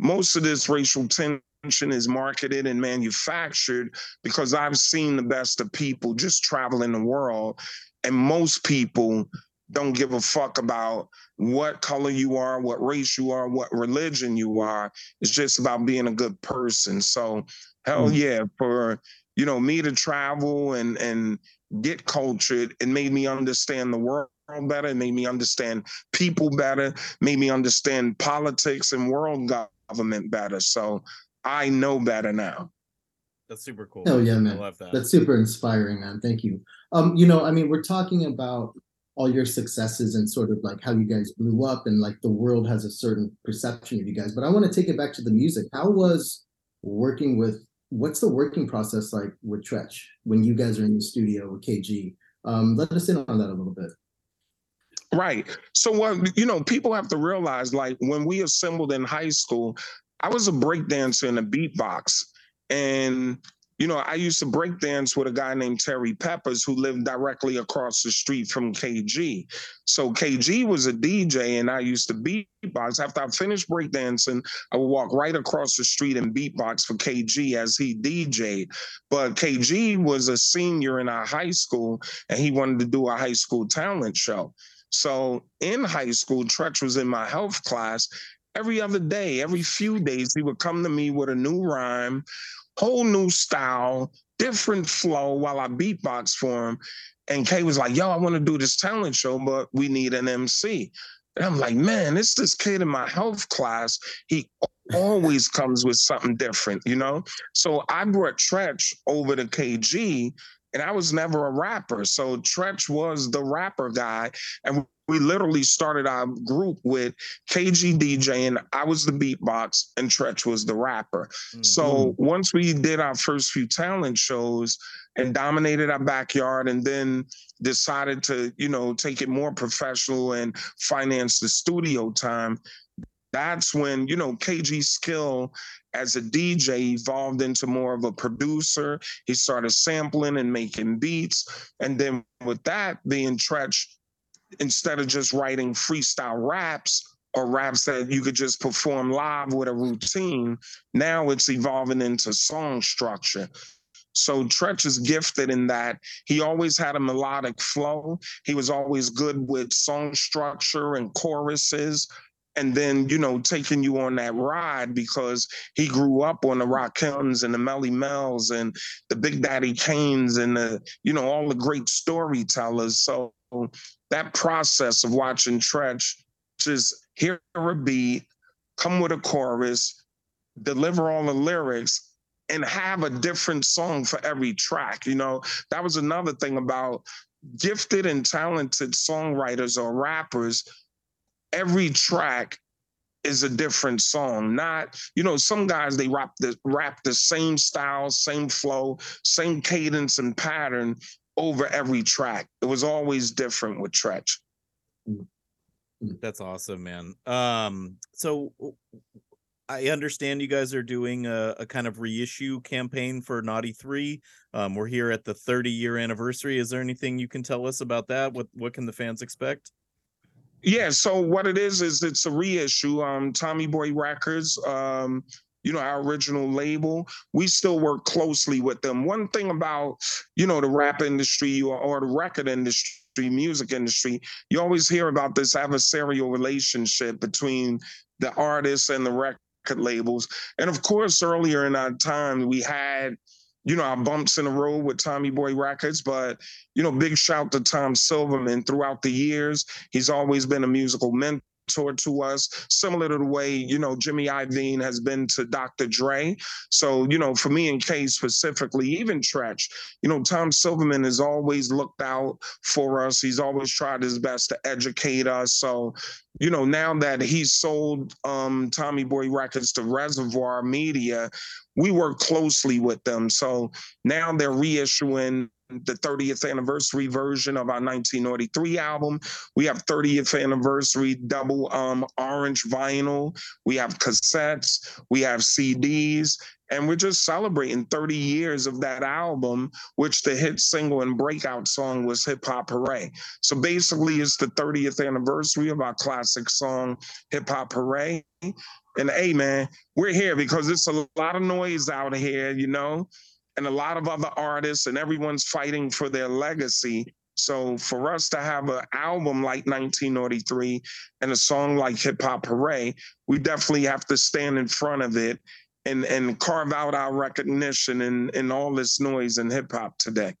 most of this racial tension is marketed and manufactured, because I've seen the best of people just traveling the world, and most people don't give a fuck about what color you are, what race you are, what religion you are. It's just about being a good person. So hell yeah, for me to travel and get cultured, it made me understand the world better, it made me understand people better, made me understand politics and world government better. So I know better now. That's super cool. Oh yeah, man. I love that. That's super inspiring, man. Thank you. I mean, we're talking about all your successes and sort of like how you guys blew up, and like the world has a certain perception of you guys, but I want to take it back to the music. How was working with, what's the working process like with Treach when you guys are in the studio with KG? Let us in on that a little bit. Right. So what, people have to realize, like when we assembled in high school, I was a breakdancer and a beatbox. And, I used to breakdance with a guy named Terry Peppers, who lived directly across the street from KG. So KG was a DJ and I used to beatbox. After I finished breakdancing, I would walk right across the street and beatbox for KG as he DJ'd. But KG was a senior in our high school and he wanted to do a high school talent show. So in high school, Treach was in my health class. Every other day, every few days, he would come to me with a new rhyme, whole new style, different flow while I beatbox for him. And Kay was like, yo, I want to do this talent show, but we need an MC. And I'm like, man, it's this kid in my health class. He always comes with something different, So I brought Treach over to KG, and I was never a rapper. So Treach was the rapper guy. And we literally started our group with KG DJing, I was the beatbox, and Treach was the rapper. Mm-hmm. So once we did our first few talent shows and dominated our backyard, and then decided to, take it more professional and finance the studio time, that's when, KG's skill as a DJ evolved into more of a producer. He started sampling and making beats. And then with that being Treach, instead of just writing freestyle raps or raps that you could just perform live with a routine, now it's evolving into song structure. So Treach is gifted in that he always had a melodic flow. He was always good with song structure and choruses. And then, taking you on that ride, because he grew up on the Rakims and the Melly Mels and the Big Daddy Kanes and the, all the great storytellers. So that process of watching Treach just hear a beat, come with a chorus, deliver all the lyrics, and have a different song for every track. That was another thing about gifted and talented songwriters or rappers. Every track is a different song. Not, some guys, they rap the same style, same flow, same cadence and pattern over every track. It was always different with Treach. That's awesome, man. So I understand you guys are doing a kind of reissue campaign for Naughty 3. We're here at the 30-year anniversary. Is there anything you can tell us about that? What can the fans expect? Yeah, so what it is it's a reissue. Tommy Boy Records, our original label, we still work closely with them. One thing about, the rap industry or the record industry, music industry, you always hear about this adversarial relationship between the artists and the record labels. And of course, earlier in our time, we had, our bumps in the road with Tommy Boy Records, but, big shout to Tom Silverman. Throughout the years, he's always been a musical mentor to us, similar to the way, Jimmy Iovine has been to Dr. Dre. So, for me and Kay specifically, even Treach, Tom Silverman has always looked out for us. He's always tried his best to educate us. So, now that he's sold Tommy Boy Records to Reservoir Media, we work closely with them. So now they're reissuing the 30th anniversary version of our 1993 album. We have 30th anniversary double orange vinyl. We have cassettes, we have CDs, and we're just celebrating 30 years of that album, which the hit single and breakout song was Hip Hop Hooray. So basically it's the 30th anniversary of our classic song, Hip Hop Hooray. And hey, man, we're here because it's a lot of noise out here, you know, and a lot of other artists, and everyone's fighting for their legacy. So for us to have an album like 1983 and a song like Hip Hop Hooray, we definitely have to stand in front of it and carve out our recognition in all this noise in hip hop today.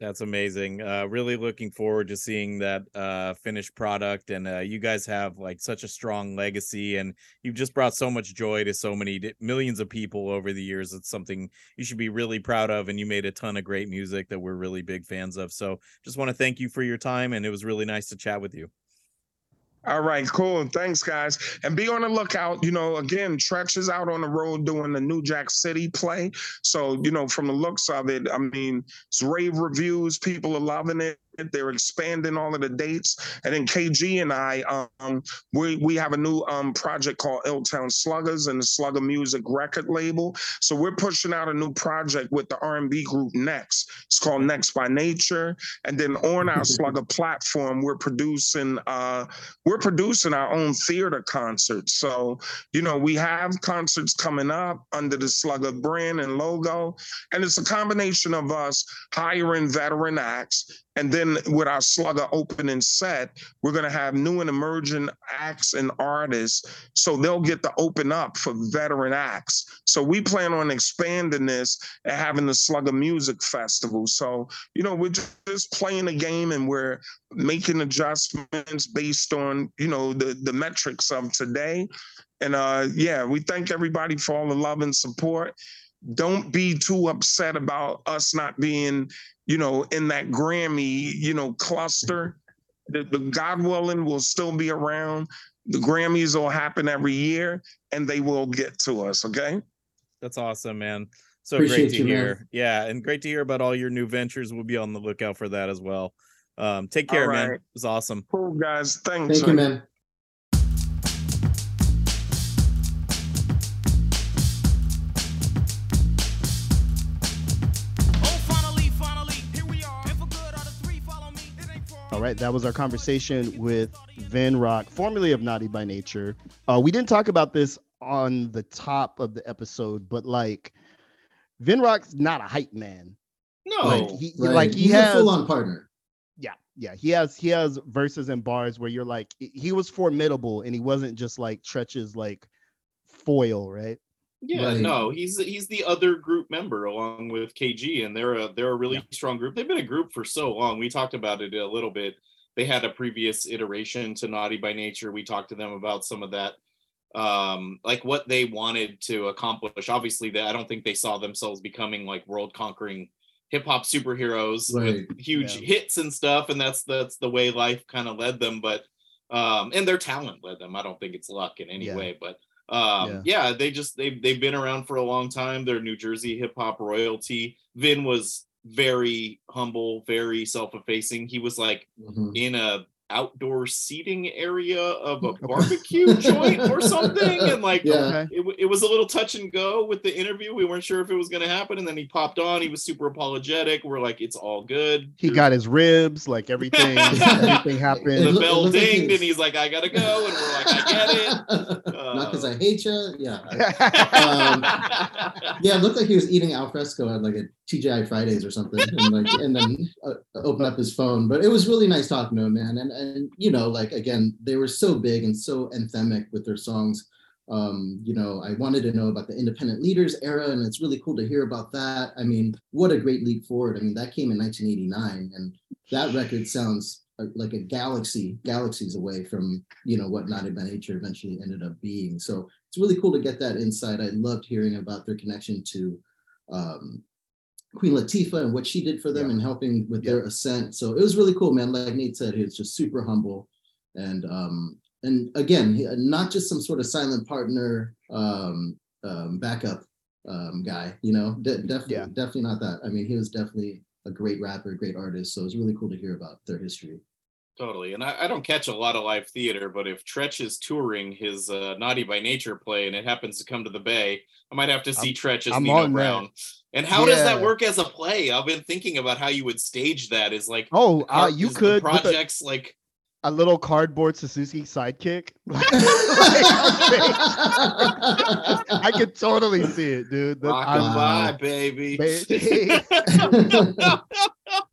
That's amazing. Really looking forward to seeing that finished product. And you guys have like such a strong legacy, and you've just brought so much joy to so many millions of people over the years. It's something you should be really proud of. And you made a ton of great music that we're really big fans of. So just want to thank you for your time. And it was really nice to chat with you. All right, cool. Thanks, guys. And be on the lookout. You know, again, Treach is out on the road doing the New Jack City play. So, you know, from the looks of it, I mean, it's rave reviews. People are loving it. They're expanding all of the dates. And then KG and I, we have a new project called Illtown Sluggers and the Slugger Music record label. So we're pushing out a new project with the R&B group Next. It's called Next by Nature. And then on our Slugger platform, we're producing our own theater concerts. So, you know, we have concerts coming up under the Slugger brand and logo. And it's a combination of us hiring veteran acts. And then with our Slugger opening set, we're going to have new and emerging acts and artists. So they'll get to open up for veteran acts. So we plan on expanding this and having the Slugger Music Festival. So, you know, we're just playing the game, and we're making adjustments based on, you know, the metrics of today. And yeah, we thank everybody for all the love and support. Don't be too upset about us not being, you know, in that Grammy, you know, cluster. The God willing will still be around. The Grammys will happen every year, and they will get to us. Okay. That's awesome, man. So appreciate great to you, hear. Man. Yeah. And great to hear about all your new ventures. We'll be on the lookout for that as well. Take care, right, man. It was awesome. Cool, guys. Thanks. Thank you, man. All right, that was our conversation with Vin Rock, formerly of Naughty by Nature. We didn't talk about this on the top of the episode, but like, Vin Rock's not a hype man. No, like he's a full-on partner. Yeah, he has verses and bars where you're like, he was formidable, and he wasn't just like Treach's like foil, right? Yeah, right. No, he's the other group member along with KG, and they're a really strong group. They've been a group for so long. We talked about it a little bit. They had a previous iteration to Naughty by Nature. We talked to them about some of that, like what they wanted to accomplish. Obviously, I don't think they saw themselves becoming like world conquering hip hop superheroes with huge hits and stuff. And that's the way life kind of led them, but and their talent led them. I don't think it's luck in any way, but. They've been around for a long time. They're New Jersey hip hop royalty. Vin was very humble, very self-effacing. He was like in a outdoor seating area of a barbecue joint or something, and like it was a little touch and go with the interview. We weren't sure if it was going to happen, and then he popped on. He was super apologetic. We're like, it's all good. He got his ribs, like everything happened. The bell dinged, and he's like, I gotta go, and we're like, I get it. Not because I hate you. Yeah. It looked like he was eating al fresco at like a TGI Fridays or something, and then open up his phone. But it was really nice talking to him, man. And you know, like again, they were so big and so anthemic with their songs. You know, I wanted to know about the independent leaders era, and it's really cool to hear about that. I mean, what a great leap forward! I mean, that came in 1989, and that record sounds like a galaxies away from, you know, what Naughty by Nature eventually ended up being. So it's really cool to get that insight. I loved hearing about their connection to Queen Latifah and what she did for them and helping with their ascent. So it was really cool, man. Like Nate said, he was just super humble, and again, not just some sort of silent partner, backup guy. You know, definitely not that. I mean, he was definitely a great rapper, great artist. So it was really cool to hear about their history. Totally, and I don't catch a lot of live theater, but if Treach is touring his Naughty by Nature play and it happens to come to the Bay, I might have to see Treach as Nino Brown. And how does that work as a play? I've been thinking about how you would stage that. Is like, you could projects like a little cardboard Suzuki Sidekick. I could totally see it, dude. Rock and vibe, baby.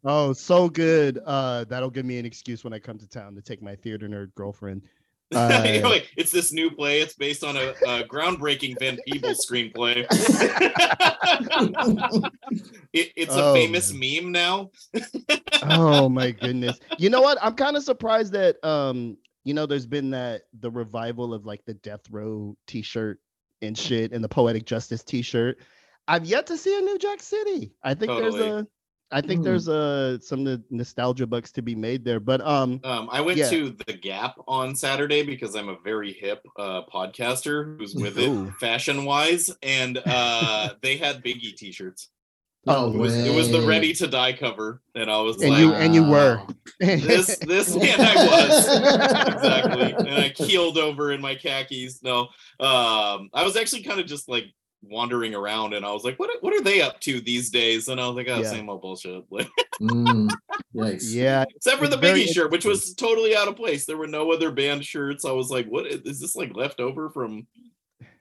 Oh, so good. That'll give me an excuse when I come to town to take my theater nerd girlfriend. You know, like, it's this new play. It's based on a groundbreaking Van Peebles screenplay. it's a famous meme now. Oh my goodness! You know what? I'm kind of surprised that there's been the revival of like the Death Row T-shirt and shit, and the Poetic Justice T-shirt. I've yet to see a New Jack City. I think there's some nostalgia bucks to be made there, but I went to The Gap on Saturday because I'm a very hip podcaster who's with it fashion wise, and they had Biggie t-shirts. It was the Ready to Die cover, and I was I was exactly, and I keeled over in my khakis. I was actually kind of just like wandering around, and I was like, what are they up to these days? And I was like, same old bullshit. Nice. Yeah, except for the Biggie shirt, which was totally out of place. There were no other band shirts. I was like, what is this, like left over from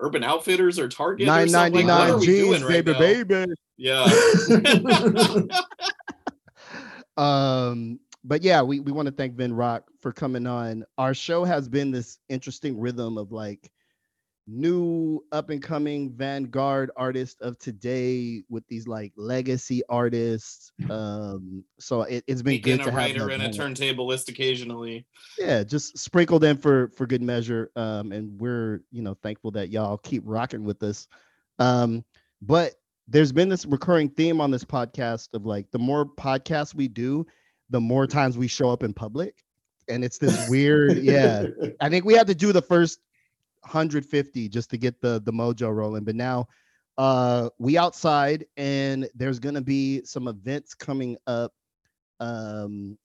Urban Outfitters or Target? 999 like, jeans, right, baby. Yeah. But yeah, we want to thank Vin Rock for coming on. Our show has been this interesting rhythm of like new up-and-coming vanguard artist of today with these like legacy artists, so it's been good to have a writer and a turntablist occasionally, just sprinkled in for good measure, and we're thankful that y'all keep rocking with us. But there's been this recurring theme on this podcast of like, the more podcasts we do, the more times we show up in public, and it's this weird I think we had to do the first 150 just to get the mojo rolling, but now we outside, and there's gonna be some events coming up in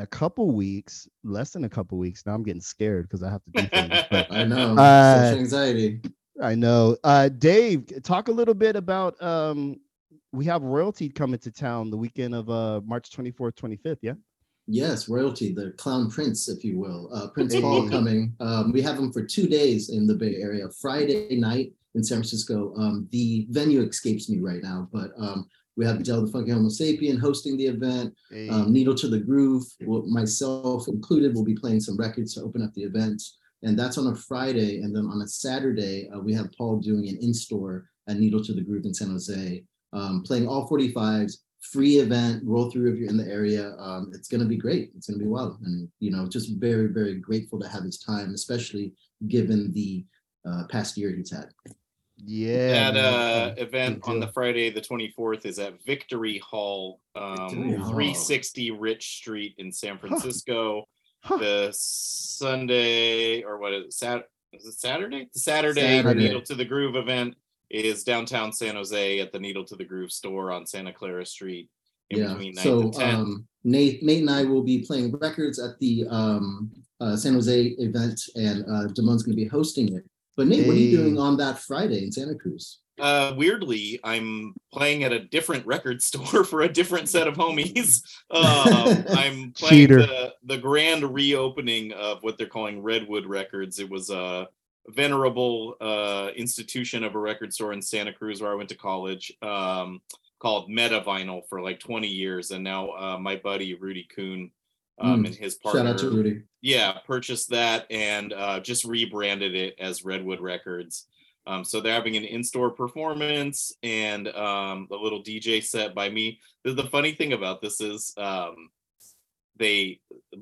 a couple weeks, less than a couple weeks. Now I'm getting scared because I have to do things, but, I know, such anxiety. I know. Dave, talk a little bit about we have Royalty coming to town the weekend of March 24th 25th. Yes, Royalty, the clown prince, if you will. Prince Paul coming. We have him for 2 days in the Bay Area. Friday night in San Francisco. The venue escapes me right now, but we have Del the Funky Homo Sapien hosting the event. Needle to the Groove, myself included, will be playing some records to open up the event. And that's on a Friday. And then on a Saturday, we have Paul doing an in-store at Needle to the Groove in San Jose, playing all 45s. Free event, roll through if you're in the area. It's going to be great. It's going to be wild. And, just very, very grateful to have his time, especially given the past year he's had. Yeah. That event on the Friday, the 24th, is at Victory Hall, 360 Rich Street in San Francisco. Huh. The Sunday, or what is it? Saturday? The Saturday. Needle to the Groove event is downtown San Jose at the Needle to the Groove store on Santa Clara Street between 9th and 10th. Nate and I will be playing records at the San Jose event, and Damone's going to be hosting it. But Nate, what are you doing on that Friday in Santa Cruz? Weirdly, I'm playing at a different record store for a different set of homies. I'm playing the grand reopening of what they're calling Redwood Records. It was venerable institution of a record store in Santa Cruz where I went to college, called Meta Vinyl for like 20 years, and now my buddy Rudy Kuhn and his partner, shout out to Rudy, purchased that and just rebranded it as Redwood Records. So they're having an in-store performance and a little DJ set by me. The funny thing about this is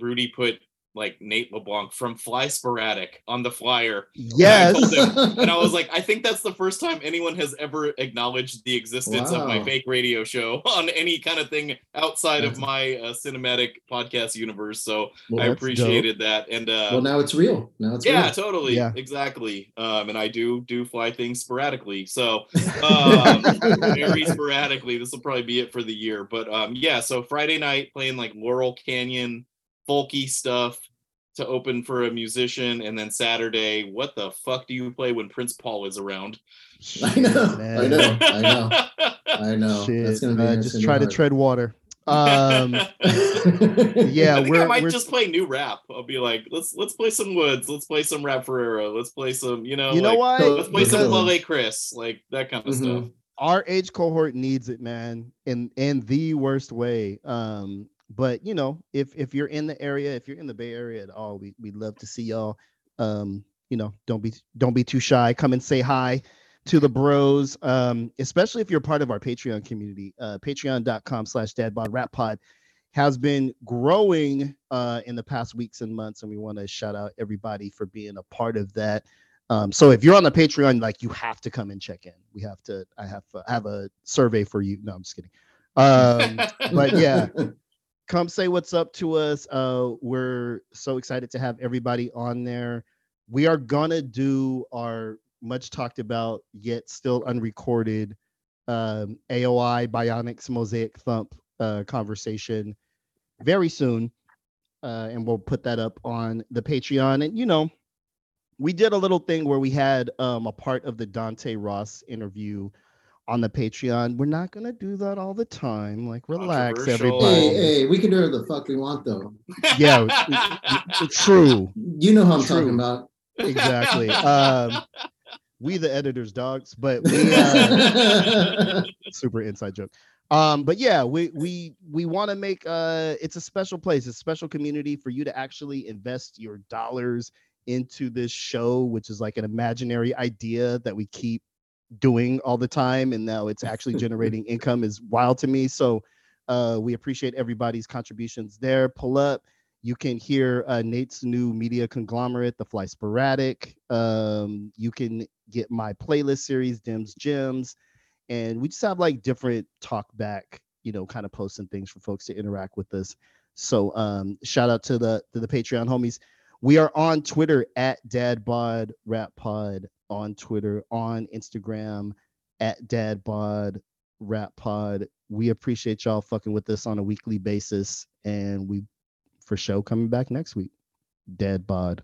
Rudy put like Nate LeBlanc from Fly Sporadic on the flyer. Yes. And I was like, I think that's the first time anyone has ever acknowledged the existence of my fake radio show on any kind of thing outside of my cinematic podcast universe. So I appreciated that. And now it's real. Yeah, totally. Yeah. Exactly. And I do fly things sporadically. So very sporadically, this will probably be it for the year. But so Friday night playing like Laurel Canyon, folky stuff to open for a musician, and then Saturday, what the fuck do you play when Prince Paul is around? I know. That's gonna be just try to tread water. Yeah, I think I might just play new rap. I'll be like, let's play some Woods, let's play some Rap Ferrera, let's play some, you know what? Let's play some Lale Chris, like that kind of stuff. Our age cohort needs it, man, in the worst way. But you know, if you're in the area, if you're in the Bay Area at all, we'd love to see y'all. You know, don't be too shy. Come and say hi to the bros, especially if you're part of our Patreon community. Patreon.com/dadbodrappod has been growing in the past weeks and months, and we want to shout out everybody for being a part of that. So if you're on the Patreon, like, you have to come and check in. We have to. I have a survey for you. No, I'm just kidding. But yeah, come say what's up to us. We're so excited to have everybody on there. We are gonna do our much talked about yet still unrecorded AOI Bionics Mosaic Thump conversation very soon, and we'll put that up on the Patreon. And you know, we did a little thing where we had a part of the Dante Ross interview on the Patreon. We're not gonna do that all the time. Like, relax, everybody. Hey, we can do whatever the fuck we want, though. Yeah, it's true. You know who I'm talking about. Exactly. We the editors, dogs, but we super inside joke. But yeah, we want to make it's a special place, a special community for you to actually invest your dollars into this show, which is like an imaginary idea that we keep doing all the time, and now it's actually generating income is wild to me. So we appreciate everybody's contributions there. Pull up, you can hear Nate's new media conglomerate, The Fly Sporadic. You can get my playlist series, Dim's Gems, and we just have like different talk back, you know, kind of posts and things for folks to interact with us. So shout out to the Patreon homies. We are on Twitter at dadbodrappod, on Twitter, on Instagram at dadbodrappod. We appreciate y'all fucking with us on a weekly basis, and we for show coming back next week. Dadbodrappod.